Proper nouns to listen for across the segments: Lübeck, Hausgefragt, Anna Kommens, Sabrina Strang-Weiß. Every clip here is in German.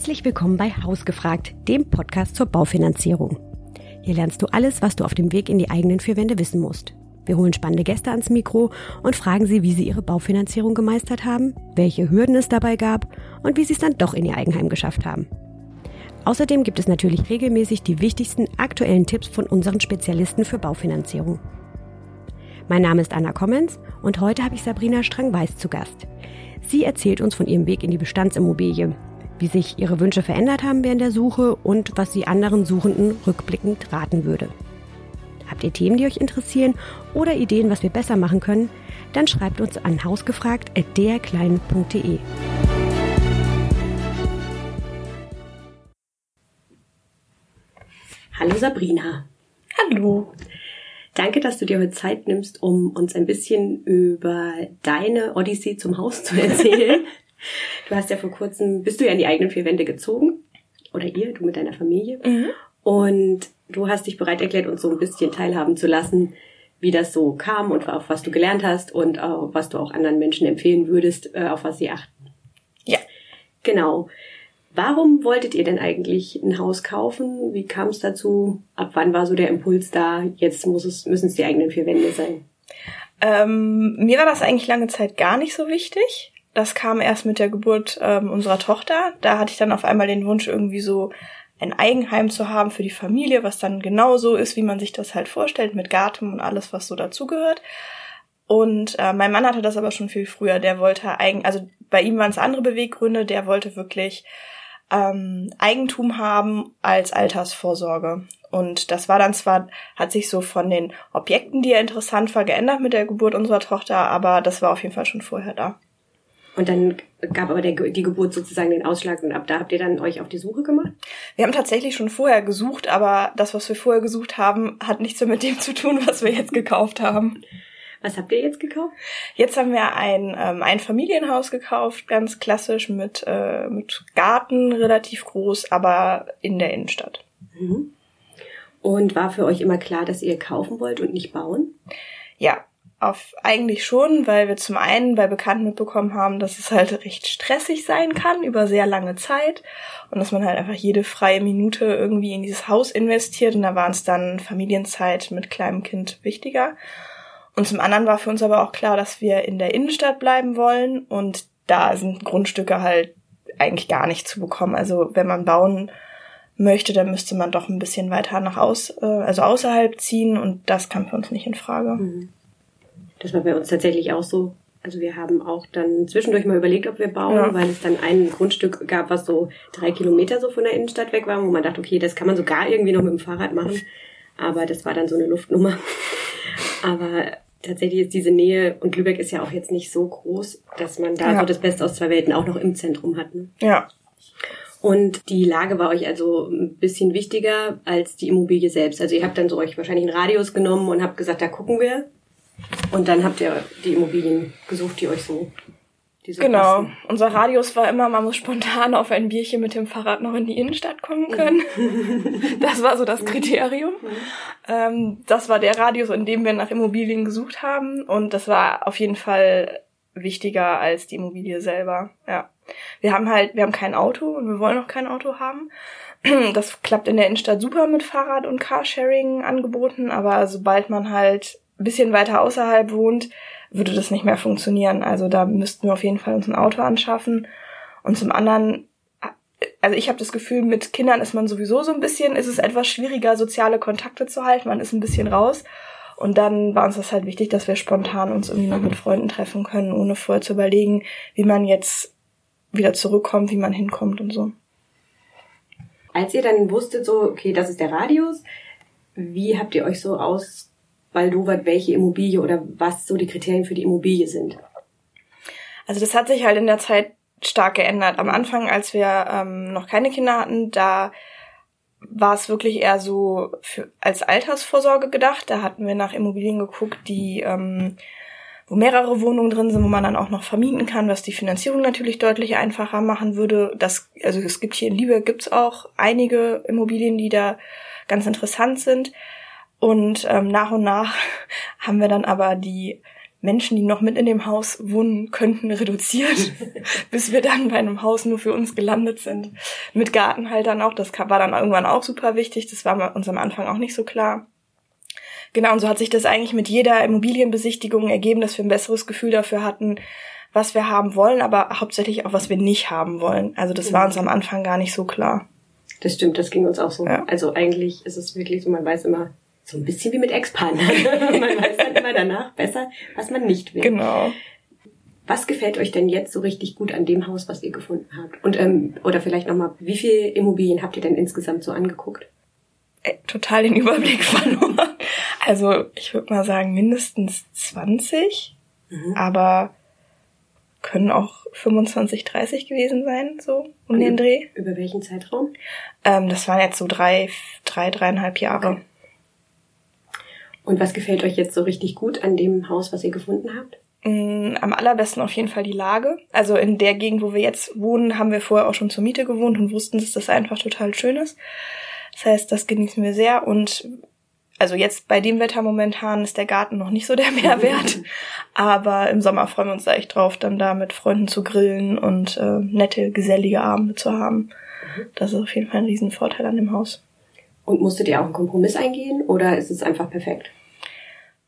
Herzlich willkommen bei Hausgefragt, dem Podcast zur Baufinanzierung. Hier lernst du alles, was du auf dem Weg in die eigenen vier Wände wissen musst. Wir holen spannende Gäste ans Mikro und fragen sie, wie sie ihre Baufinanzierung gemeistert haben, welche Hürden es dabei gab und wie sie es dann doch in ihr Eigenheim geschafft haben. Außerdem gibt es natürlich regelmäßig die wichtigsten aktuellen Tipps von unseren Spezialisten für Baufinanzierung. Mein Name ist Anna Kommens und heute habe ich Sabrina Strang-Weiß zu Gast. Sie erzählt uns von ihrem Weg in die Bestandsimmobilie, wie sich ihre Wünsche verändert haben während der Suche und was sie anderen Suchenden rückblickend raten würde. Habt ihr Themen, die euch interessieren oder Ideen, was wir besser machen können? Dann schreibt uns an hausgefragt@derkleinen.de. Hallo Sabrina. Hallo. Danke, dass du dir heute Zeit nimmst, um uns ein bisschen über deine Odyssee zum Haus zu erzählen. Du hast ja vor kurzem, bist du ja in die eigenen vier Wände gezogen. Oder ihr, du mit deiner Familie. Mhm. Und du hast dich bereit erklärt, uns so ein bisschen teilhaben zu lassen, wie das so kam und auf was du gelernt hast und auf was du auch anderen Menschen empfehlen würdest, auf was sie achten. Ja. Genau. Warum wolltet ihr denn eigentlich ein Haus kaufen? Wie kam es dazu? Ab wann war so der Impuls da? Jetzt müssen es die eigenen vier Wände sein. Mir war das eigentlich lange Zeit gar nicht so wichtig. Das kam erst mit der Geburt unserer Tochter. Da hatte ich dann auf einmal den Wunsch, irgendwie so ein Eigenheim zu haben für die Familie, was dann genau so ist, wie man sich das halt vorstellt, mit Garten und alles, was so dazugehört. Und mein Mann hatte das aber schon viel früher. Der wollte also bei ihm waren es andere Beweggründe. Der wollte wirklich Eigentum haben als Altersvorsorge. Und das war dann zwar, hat sich so von den Objekten, die er interessant war, geändert mit der Geburt unserer Tochter, aber das war auf jeden Fall schon vorher da. Und dann gab aber die Geburt sozusagen den Ausschlag und ab da habt ihr dann euch auf die Suche gemacht? Wir haben tatsächlich schon vorher gesucht, aber das, was wir vorher gesucht haben, hat nichts mehr mit dem zu tun, was wir jetzt gekauft haben. Was habt ihr jetzt gekauft? Jetzt haben wir ein Familienhaus gekauft, ganz klassisch mit Garten, relativ groß, aber in der Innenstadt. Mhm. Und war für euch immer klar, dass ihr kaufen wollt und nicht bauen? Ja. Eigentlich schon, weil wir zum einen bei Bekannten mitbekommen haben, dass es halt recht stressig sein kann über sehr lange Zeit und dass man halt einfach jede freie Minute irgendwie in dieses Haus investiert und da war uns dann Familienzeit mit kleinem Kind wichtiger. Und zum anderen war für uns aber auch klar, dass wir in der Innenstadt bleiben wollen und da sind Grundstücke halt eigentlich gar nicht zu bekommen. Also wenn man bauen möchte, dann müsste man doch ein bisschen weiter außerhalb ziehen und das kam für uns nicht in Frage. Mhm. Das war bei uns tatsächlich auch so. Also wir haben auch dann zwischendurch mal überlegt, ob wir bauen, weil es dann ein Grundstück gab, was so 3 Kilometer so von der Innenstadt weg war, wo man dachte, okay, das kann man sogar irgendwie noch mit dem Fahrrad machen. Aber das war dann so eine Luftnummer. Aber tatsächlich ist diese Nähe, und Lübeck ist ja auch jetzt nicht so groß, dass man da so das Beste aus zwei Welten auch noch im Zentrum hat. Ne? Ja. Und die Lage war euch also ein bisschen wichtiger als die Immobilie selbst. Also ihr habt dann so euch wahrscheinlich einen Radius genommen und habt gesagt, da gucken wir. Und dann habt ihr die Immobilien gesucht, die euch so... Genau. Passen. Unser Radius war immer, man muss spontan auf ein Bierchen mit dem Fahrrad noch in die Innenstadt kommen können. Das war so das Kriterium. Das war der Radius, in dem wir nach Immobilien gesucht haben. Und das war auf jeden Fall wichtiger als die Immobilie selber. Ja. Wir haben kein Auto und wir wollen auch kein Auto haben. Das klappt in der Innenstadt super mit Fahrrad- und Carsharing-Angeboten. Aber sobald man halt bisschen weiter außerhalb wohnt, würde das nicht mehr funktionieren. Also da müssten wir auf jeden Fall uns ein Auto anschaffen. Und zum anderen, also ich habe das Gefühl, mit Kindern ist man sowieso so ein bisschen, ist es etwas schwieriger, soziale Kontakte zu halten. Man ist ein bisschen raus. Und dann war uns das halt wichtig, dass wir spontan uns irgendwie noch mit Freunden treffen können, ohne vorher zu überlegen, wie man jetzt wieder zurückkommt, wie man hinkommt und so. Als ihr dann wusstet, so, okay, das ist der Radius, wie habt ihr euch so ausbaldowert, welche Immobilie oder was so die Kriterien für die Immobilie sind? Also das hat sich halt in der Zeit stark geändert. Am Anfang, als wir noch keine Kinder hatten, da war es wirklich eher so als Altersvorsorge gedacht. Da hatten wir nach Immobilien geguckt, die wo mehrere Wohnungen drin sind, wo man dann auch noch vermieten kann, was die Finanzierung natürlich deutlich einfacher machen würde. Also es gibt hier in Lübeck gibt's auch einige Immobilien, die da ganz interessant sind. Und nach haben wir dann aber die Menschen, die noch mit in dem Haus wohnen könnten, reduziert, bis wir dann bei einem Haus nur für uns gelandet sind. Mit Garten halt dann auch, das war dann irgendwann auch super wichtig, das war uns am Anfang auch nicht so klar. Genau, und so hat sich das eigentlich mit jeder Immobilienbesichtigung ergeben, dass wir ein besseres Gefühl dafür hatten, was wir haben wollen, aber hauptsächlich auch, was wir nicht haben wollen. Also das war uns am Anfang gar nicht so klar. Das stimmt, das ging uns auch so. Ja. Also eigentlich ist es wirklich so, man weiß immer, so ein bisschen wie mit Ex-Partnern. Man weiß dann immer danach besser, was man nicht will. Genau. Was gefällt euch denn jetzt so richtig gut an dem Haus, was ihr gefunden habt? Und oder vielleicht nochmal, wie viele Immobilien habt ihr denn insgesamt so angeguckt? Total den Überblick verloren. Also ich würde mal sagen, mindestens 20, aber können auch 25, 30 gewesen sein, so um den Dreh. Über welchen Zeitraum? Das waren jetzt so 3,5 Jahre. Okay. Und was gefällt euch jetzt so richtig gut an dem Haus, was ihr gefunden habt? Am allerbesten auf jeden Fall die Lage. Also in der Gegend, wo wir jetzt wohnen, haben wir vorher auch schon zur Miete gewohnt und wussten, dass das einfach total schön ist. Das heißt, das genießen wir sehr. Und also jetzt bei dem Wetter momentan ist der Garten noch nicht so der Mehrwert. Aber im Sommer freuen wir uns da echt drauf, dann da mit Freunden zu grillen und nette, gesellige Abende zu haben. Das ist auf jeden Fall ein Riesenvorteil an dem Haus. Und musstet ihr auch einen Kompromiss eingehen oder ist es einfach perfekt?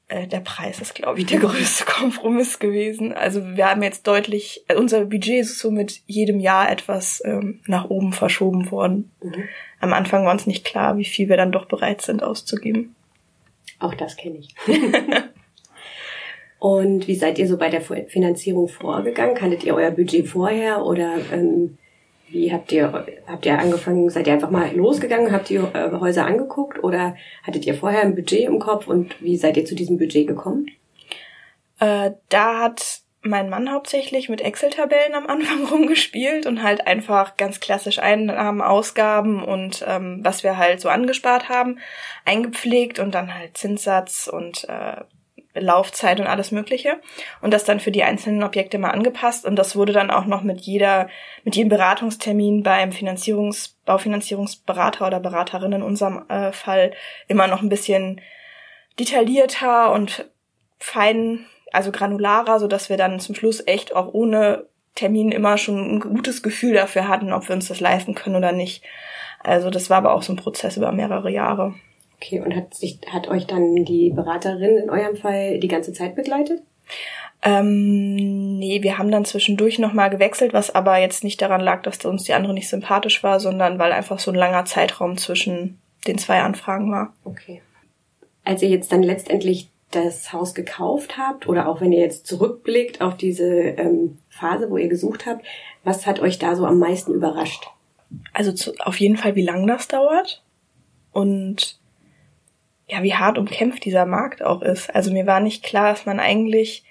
Der Preis ist, glaube ich, der größte Kompromiss gewesen. Also wir haben jetzt deutlich, unser Budget ist so mit jedem Jahr etwas nach oben verschoben worden. Mhm. Am Anfang war uns nicht klar, wie viel wir dann doch bereit sind auszugeben. Auch das kenne ich. Und wie seid ihr so bei der Finanzierung vorgegangen? Kanntet ihr euer Budget vorher oder... Wie habt ihr angefangen, seid ihr einfach mal losgegangen, habt ihr Häuser angeguckt oder hattet ihr vorher ein Budget im Kopf und wie seid ihr zu diesem Budget gekommen? Da hat mein Mann hauptsächlich mit Excel-Tabellen am Anfang rumgespielt und halt einfach ganz klassisch Einnahmen, Ausgaben und was wir halt so angespart haben, eingepflegt und dann halt Zinssatz und Laufzeit und alles Mögliche und das dann für die einzelnen Objekte mal angepasst und das wurde dann auch noch mit jedem Beratungstermin beim Baufinanzierungsberater oder Beraterin in unserem Fall immer noch ein bisschen detaillierter und fein, also granularer, sodass wir dann zum Schluss echt auch ohne Termin immer schon ein gutes Gefühl dafür hatten, ob wir uns das leisten können oder nicht. Also das war aber auch so ein Prozess über mehrere Jahre. Okay, und hat euch dann die Beraterin in eurem Fall die ganze Zeit begleitet? Nee, wir haben dann zwischendurch nochmal gewechselt, was aber jetzt nicht daran lag, dass uns die andere nicht sympathisch war, sondern weil einfach so ein langer Zeitraum zwischen den zwei Anfragen war. Okay. Als ihr jetzt dann letztendlich das Haus gekauft habt oder auch wenn ihr jetzt zurückblickt auf diese Phase, wo ihr gesucht habt, was hat euch da so am meisten überrascht? Also auf jeden Fall, wie lange das dauert und ja, wie hart umkämpft dieser Markt auch ist. Also mir war nicht klar, dass man eigentlich...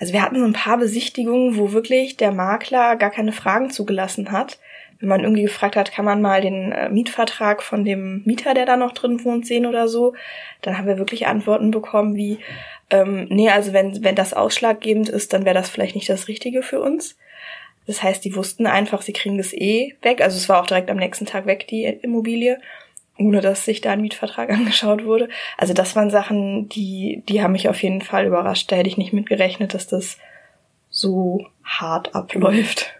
Also wir hatten so ein paar Besichtigungen, wo wirklich der Makler gar keine Fragen zugelassen hat. Wenn man irgendwie gefragt hat, kann man mal den Mietvertrag von dem Mieter, der da noch drin wohnt, sehen oder so, dann haben wir wirklich Antworten bekommen wie, nee, also wenn das ausschlaggebend ist, dann wäre das vielleicht nicht das Richtige für uns. Das heißt, die wussten einfach, sie kriegen das eh weg. Also es war auch direkt am nächsten Tag weg, die Immobilie, ohne dass sich da ein Mietvertrag angeschaut wurde. Also das waren Sachen, die haben mich auf jeden Fall überrascht. Da hätte ich nicht mit gerechnet, dass das so hart abläuft.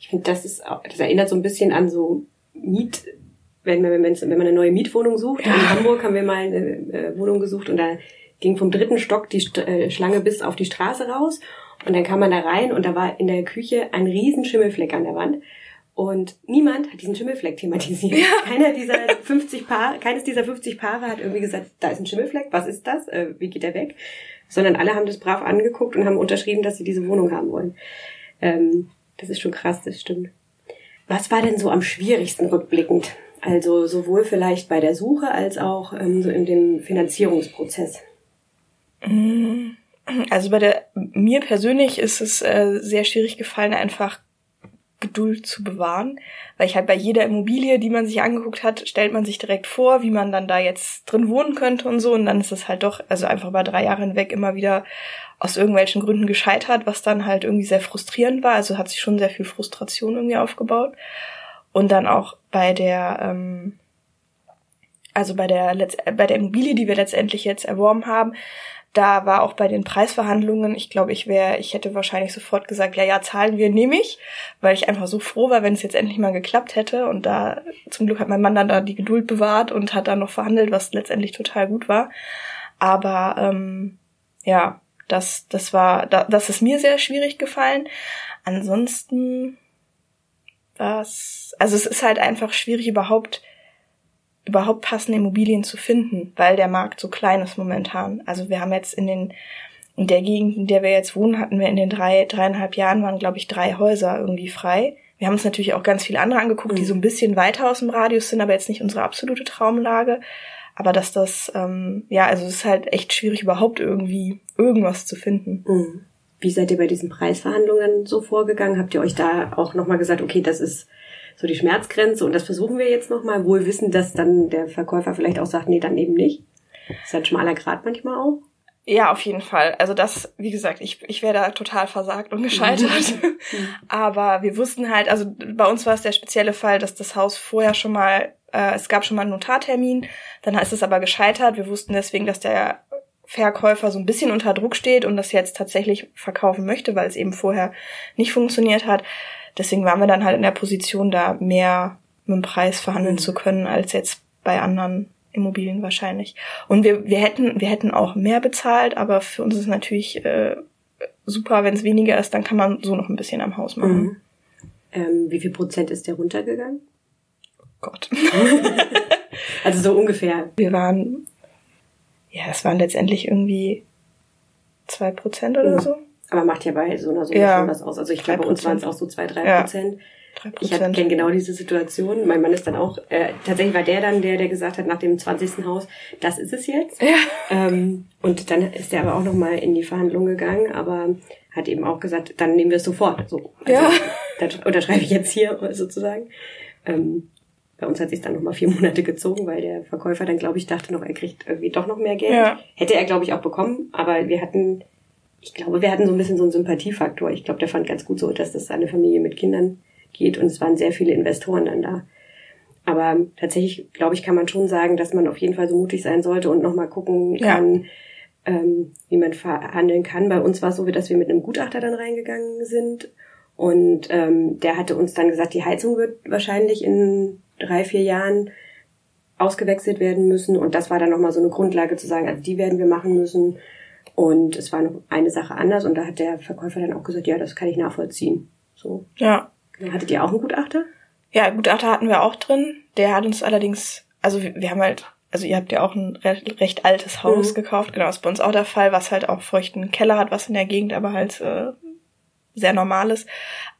Ich finde, das erinnert so ein bisschen an so wenn man eine neue Mietwohnung sucht. Ja. In Hamburg haben wir mal eine Wohnung gesucht und da ging vom 3. Stock die Schlange bis auf die Straße raus und dann kam man da rein und da war in der Küche ein riesen Schimmelfleck an der Wand. Und niemand hat diesen Schimmelfleck thematisiert. Ja. Keines dieser 50 Paare hat irgendwie gesagt, da ist ein Schimmelfleck, was ist das, wie geht der weg? Sondern alle haben das brav angeguckt und haben unterschrieben, dass sie diese Wohnung haben wollen. Das ist schon krass, das stimmt. Was war denn so am schwierigsten rückblickend? Also sowohl vielleicht bei der Suche als auch so in dem Finanzierungsprozess? Also mir persönlich ist es sehr schwierig gefallen, einfach Geduld zu bewahren, weil ich halt bei jeder Immobilie, die man sich angeguckt hat, stellt man sich direkt vor, wie man dann da jetzt drin wohnen könnte und so und dann ist es halt doch, also einfach über 3 Jahre hinweg immer wieder aus irgendwelchen Gründen gescheitert, was dann halt irgendwie sehr frustrierend war, also hat sich schon sehr viel Frustration irgendwie aufgebaut und dann auch bei der Immobilie, die wir letztendlich jetzt erworben haben, Da war auch bei den Preisverhandlungen, ich glaube, ich hätte wahrscheinlich sofort gesagt, ja, zahlen wir, nehme ich, weil ich einfach so froh war, wenn es jetzt endlich mal geklappt hätte. Und da, zum Glück hat mein Mann dann da die Geduld bewahrt und hat dann noch verhandelt, was letztendlich total gut war. Aber das ist mir sehr schwierig gefallen. Ansonsten es ist halt einfach schwierig, überhaupt passende Immobilien zu finden, weil der Markt so klein ist momentan. Also wir haben jetzt in der Gegend, in der wir jetzt wohnen, hatten wir in den 3,5 Jahren waren, glaube ich, 3 Häuser irgendwie frei. Wir haben uns natürlich auch ganz viele andere angeguckt, die so ein bisschen weiter aus dem Radius sind, aber jetzt nicht unsere absolute Traumlage. Aber dass das, es ist halt echt schwierig, überhaupt irgendwie irgendwas zu finden. Mhm. Wie seid ihr bei diesen Preisverhandlungen so vorgegangen? Habt ihr euch da auch nochmal gesagt, okay, das ist so die Schmerzgrenze und das versuchen wir jetzt nochmal, wohl wissen, dass dann der Verkäufer vielleicht auch sagt, nee, dann eben nicht. Das ist halt ein schmaler Grat manchmal auch. Ja, auf jeden Fall. Also das, wie gesagt, ich wäre da total versagt und gescheitert. Aber wir wussten halt, also bei uns war es der spezielle Fall, dass das Haus vorher schon mal, es gab schon mal einen Notartermin, dann ist es aber gescheitert. Wir wussten deswegen, dass der Verkäufer so ein bisschen unter Druck steht und das jetzt tatsächlich verkaufen möchte, weil es eben vorher nicht funktioniert hat. Deswegen waren wir dann halt in der Position, da mehr mit dem Preis verhandeln zu können, als jetzt bei anderen Immobilien wahrscheinlich. Und wir hätten auch mehr bezahlt, aber für uns ist natürlich super, wenn es weniger ist, dann kann man so noch ein bisschen am Haus machen. Mhm. Wie viel Prozent ist der runtergegangen? Oh Gott. Also so ungefähr. Es waren letztendlich irgendwie 2% oder so. Aber macht ja bei so einer Summe schon was aus. Also ich glaube, bei uns waren es auch so 2-3%. 3%. Ich kenne genau diese Situation. Mein Mann ist dann auch, tatsächlich war der dann der gesagt hat, nach dem 20. Haus, das ist es jetzt. Ja. Und dann ist der aber auch nochmal in die Verhandlung gegangen, aber hat eben auch gesagt, dann nehmen wir es sofort. So, also das unterschreibe ich jetzt hier sozusagen. Bei uns hat sich dann nochmal 4 Monate gezogen, weil der Verkäufer dann, glaube ich, dachte noch, er kriegt irgendwie doch noch mehr Geld. Ja. Hätte er, glaube ich, auch bekommen, aber wir hatten so ein bisschen so einen Sympathiefaktor. Ich glaube, der fand ganz gut so, dass das eine Familie mit Kindern geht und es waren sehr viele Investoren dann da. Aber tatsächlich, glaube ich, kann man schon sagen, dass man auf jeden Fall so mutig sein sollte und nochmal gucken kann, wie man verhandeln kann. Bei uns war es so, dass wir mit einem Gutachter dann reingegangen sind und der hatte uns dann gesagt, die Heizung wird wahrscheinlich in 3-4 Jahren ausgewechselt werden müssen. Und das war dann nochmal so eine Grundlage zu sagen, also die werden wir machen müssen. Und es war noch eine Sache anders. Und da hat der Verkäufer dann auch gesagt, ja, das kann ich nachvollziehen. So. Ja. Hattet ihr auch einen Gutachter? Ja, Gutachter hatten wir auch drin. Der hat uns allerdings, ihr habt ja auch ein recht altes Haus gekauft. Genau, ist bei uns auch der Fall, was halt auch feuchten Keller hat, was in der Gegend aber halt sehr normal ist.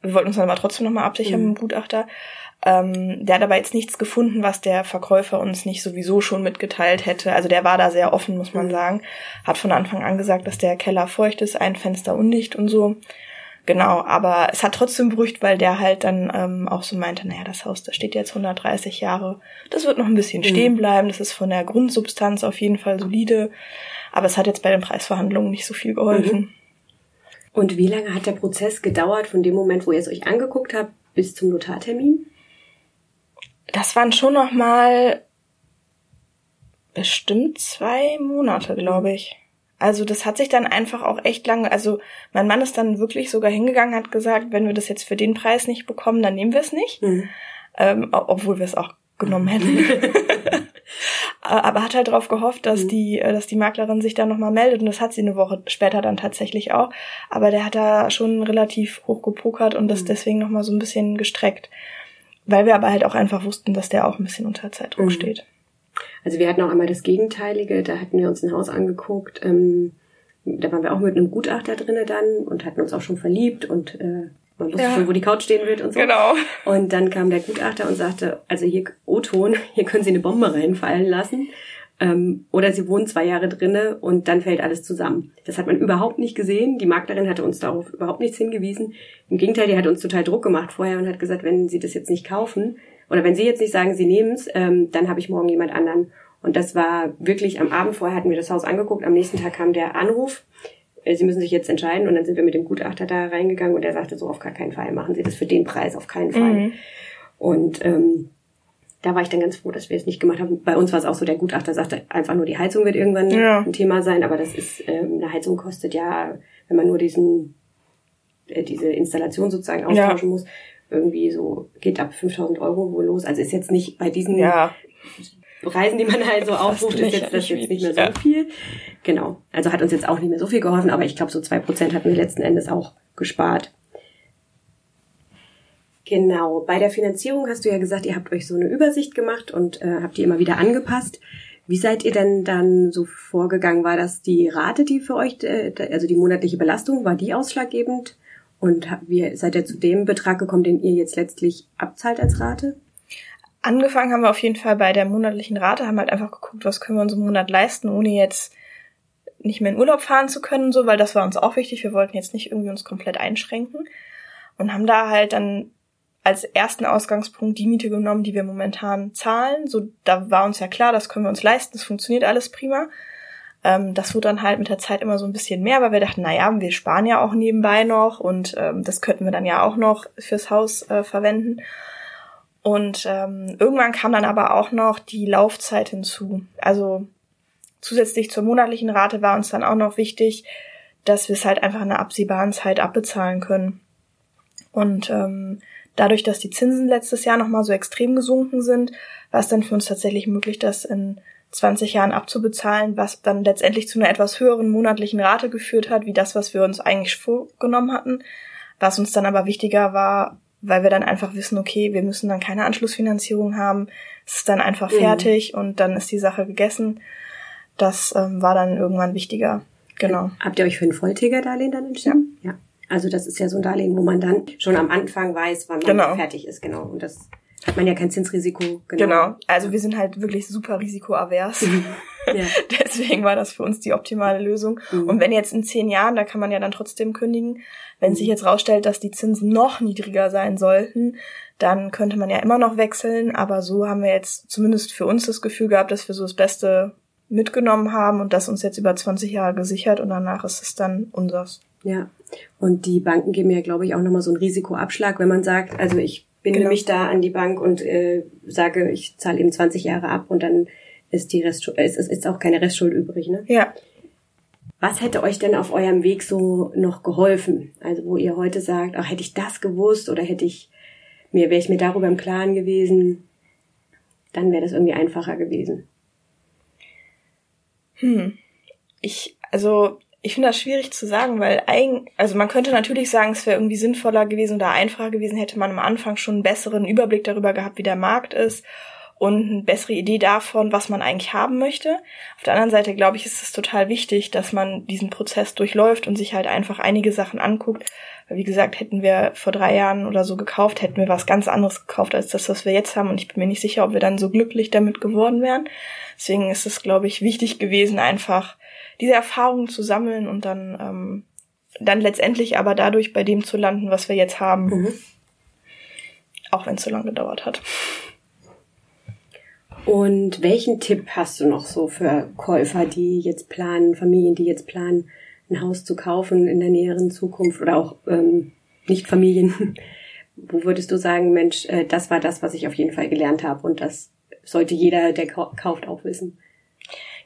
Wir wollten uns dann aber trotzdem nochmal absichern mit dem Gutachter. Der hat aber jetzt nichts gefunden, was der Verkäufer uns nicht sowieso schon mitgeteilt hätte. Also der war da sehr offen, muss man sagen. Hat von Anfang an gesagt, dass der Keller feucht ist, ein Fenster undicht und so. Genau, aber es hat trotzdem beruhigt, weil der halt dann auch so meinte, naja, das Haus, das steht jetzt 130 Jahre. Das wird noch ein bisschen stehen bleiben. Das ist von der Grundsubstanz auf jeden Fall solide. Aber es hat jetzt bei den Preisverhandlungen nicht so viel geholfen. Mhm. Und wie lange hat der Prozess gedauert von dem Moment, wo ihr es euch angeguckt habt, bis zum Notartermin? Das waren schon nochmal bestimmt 2 Monate, glaube ich. Also das hat sich dann einfach auch echt lange, also mein Mann ist dann wirklich sogar hingegangen, hat gesagt, wenn wir das jetzt für den Preis nicht bekommen, dann nehmen wir es nicht. Mhm. Obwohl wir es auch genommen hätten. Aber hat halt darauf gehofft, dass die Maklerin sich dann nochmal meldet. Und das hat sie eine Woche später dann tatsächlich auch. Aber der hat da schon relativ hoch gepokert und das deswegen nochmal so ein bisschen gestreckt. Weil wir aber halt auch einfach wussten, dass der auch ein bisschen unter Zeitdruck steht. Also wir hatten auch einmal das Gegenteilige, da hatten wir uns ein Haus angeguckt, da waren wir auch mit einem Gutachter drinne dann und hatten uns auch schon verliebt und man wusste schon, wo die Couch stehen wird und so. Genau. Und dann kam der Gutachter und sagte, also hier O-Ton, hier können Sie eine Bombe reinfallen lassen oder Sie wohnen 2 Jahre drinne und dann fällt alles zusammen. Das hat man überhaupt nicht gesehen, die Maklerin hatte uns darauf überhaupt nichts hingewiesen. Im Gegenteil, die hat uns total Druck gemacht vorher und hat gesagt, wenn Sie das jetzt nicht kaufen, oder wenn Sie jetzt nicht sagen, Sie nehmen es, dann habe ich morgen jemand anderen. Und das war wirklich am Abend vorher, hatten wir das Haus angeguckt, am nächsten Tag kam der Anruf, Sie müssen sich jetzt entscheiden. Und dann sind wir mit dem Gutachter da reingegangen und er sagte so, auf gar keinen Fall, machen Sie das für den Preis, auf keinen Fall. Mhm. Und Da war ich dann ganz froh, dass wir es nicht gemacht haben. Bei uns war es auch so, der Gutachter sagte, einfach nur die Heizung wird irgendwann ein Thema sein. Aber das ist, eine Heizung kostet ja, wenn man nur diese Installation sozusagen austauschen muss, irgendwie so, geht ab 5.000 Euro wohl los. Also ist jetzt nicht bei diesen Preisen, die man halt so aufruft, ist jetzt das jetzt nicht mehr so viel. Genau. Also hat uns jetzt auch nicht mehr so viel geholfen, aber ich glaube, so 2% hatten wir letzten Endes auch gespart. Genau. Bei der Finanzierung hast du ja gesagt, ihr habt euch so eine Übersicht gemacht und habt die immer wieder angepasst. Wie seid ihr denn dann so vorgegangen? War das die Rate, die für euch, also die monatliche Belastung, war die ausschlaggebend? Und seid ihr zu dem Betrag gekommen, den ihr jetzt letztlich abzahlt als Rate? Angefangen haben wir auf jeden Fall bei der monatlichen Rate, haben halt einfach geguckt, was können wir uns im Monat leisten, ohne jetzt nicht mehr in Urlaub fahren zu können, so, weil das war uns auch wichtig. Wir wollten jetzt nicht irgendwie uns komplett einschränken und haben da halt dann als ersten Ausgangspunkt die Miete genommen, die wir momentan zahlen. So, da war uns ja klar, das können wir uns leisten, das funktioniert alles prima. Das wurde dann halt mit der Zeit immer so ein bisschen mehr, weil wir dachten, naja, wir sparen ja auch nebenbei noch und das könnten wir dann ja auch noch fürs Haus verwenden. Und irgendwann kam dann aber auch noch die Laufzeit hinzu. Also zusätzlich zur monatlichen Rate war uns dann auch noch wichtig, dass wir es halt einfach in einer absehbaren Zeit abbezahlen können. Und dadurch, dass die Zinsen letztes Jahr nochmal so extrem gesunken sind, war es dann für uns tatsächlich möglich, das in 20 Jahren abzubezahlen, was dann letztendlich zu einer etwas höheren monatlichen Rate geführt hat, wie das, was wir uns eigentlich vorgenommen hatten. Was uns dann aber wichtiger war, weil wir dann einfach wissen, okay, wir müssen dann keine Anschlussfinanzierung haben, es ist dann einfach fertig und dann ist die Sache gegessen. Das war dann irgendwann wichtiger, genau. Habt ihr euch für ein Volltilgerdarlehen dann entschieden? Ja. Also das ist ja so ein Darlehen, wo man dann schon am Anfang weiß, wann man fertig ist, genau. Und das hat man ja kein Zinsrisiko. Genau. Also wir sind halt wirklich super risikoavers. Ja. Deswegen war das für uns die optimale Lösung. Mhm. Und wenn jetzt in 10 Jahren, da kann man ja dann trotzdem kündigen, wenn sich jetzt rausstellt, dass die Zinsen noch niedriger sein sollten, dann könnte man ja immer noch wechseln. Aber so haben wir jetzt zumindest für uns das Gefühl gehabt, dass wir so das Beste mitgenommen haben und das uns jetzt über 20 Jahre gesichert und danach ist es dann unseres. Ja. Und die Banken geben ja, glaube ich, auch nochmal so einen Risikoabschlag, wenn man sagt, also ich binde mich da an die Bank und sage, ich zahle eben 20 Jahre ab und dann ist die Restschuld, ist auch keine Restschuld übrig, ne? Ja. Was hätte euch denn auf eurem Weg so noch geholfen? Also wo ihr heute sagt, ach, hätte ich das gewusst oder wäre ich mir darüber im Klaren gewesen, dann wäre das irgendwie einfacher gewesen. Ich finde das schwierig zu sagen, weil man könnte natürlich sagen, es wäre irgendwie sinnvoller gewesen oder einfacher gewesen, hätte man am Anfang schon einen besseren Überblick darüber gehabt, wie der Markt ist und eine bessere Idee davon, was man eigentlich haben möchte. Auf der anderen Seite, glaube ich, ist es total wichtig, dass man diesen Prozess durchläuft und sich halt einfach einige Sachen anguckt. Weil, wie gesagt, hätten wir vor 3 Jahren oder so gekauft, hätten wir was ganz anderes gekauft als das, was wir jetzt haben. Und ich bin mir nicht sicher, ob wir dann so glücklich damit geworden wären. Deswegen ist es, glaube ich, wichtig gewesen, einfach diese Erfahrungen zu sammeln und dann letztendlich aber dadurch bei dem zu landen, was wir jetzt haben. Mhm. Auch wenn es so lange gedauert hat. Und welchen Tipp hast du noch so für Käufer, die jetzt planen, Familien, die jetzt planen, ein Haus zu kaufen in der näheren Zukunft oder auch Nicht-Familien? Wo würdest du sagen, Mensch, das war das, was ich auf jeden Fall gelernt habe und das sollte jeder, der kauft, auch wissen?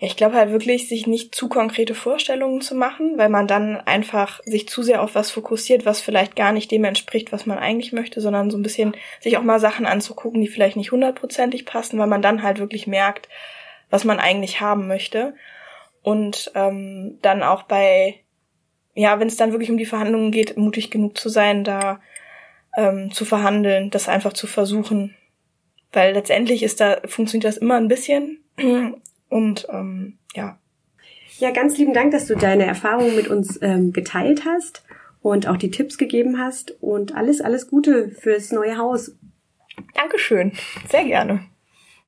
Ich glaube halt wirklich, sich nicht zu konkrete Vorstellungen zu machen, weil man dann einfach sich zu sehr auf was fokussiert, was vielleicht gar nicht dem entspricht, was man eigentlich möchte, sondern so ein bisschen sich auch mal Sachen anzugucken, die vielleicht nicht 100%ig passen, weil man dann halt wirklich merkt, was man eigentlich haben möchte. Und dann auch wenn es dann wirklich um die Verhandlungen geht, mutig genug zu sein, da zu verhandeln, das einfach zu versuchen. Weil letztendlich funktioniert das immer ein bisschen. Und Ja, ganz lieben Dank, dass du deine Erfahrungen mit uns geteilt hast und auch die Tipps gegeben hast und alles Gute fürs neue Haus. Dankeschön, sehr gerne.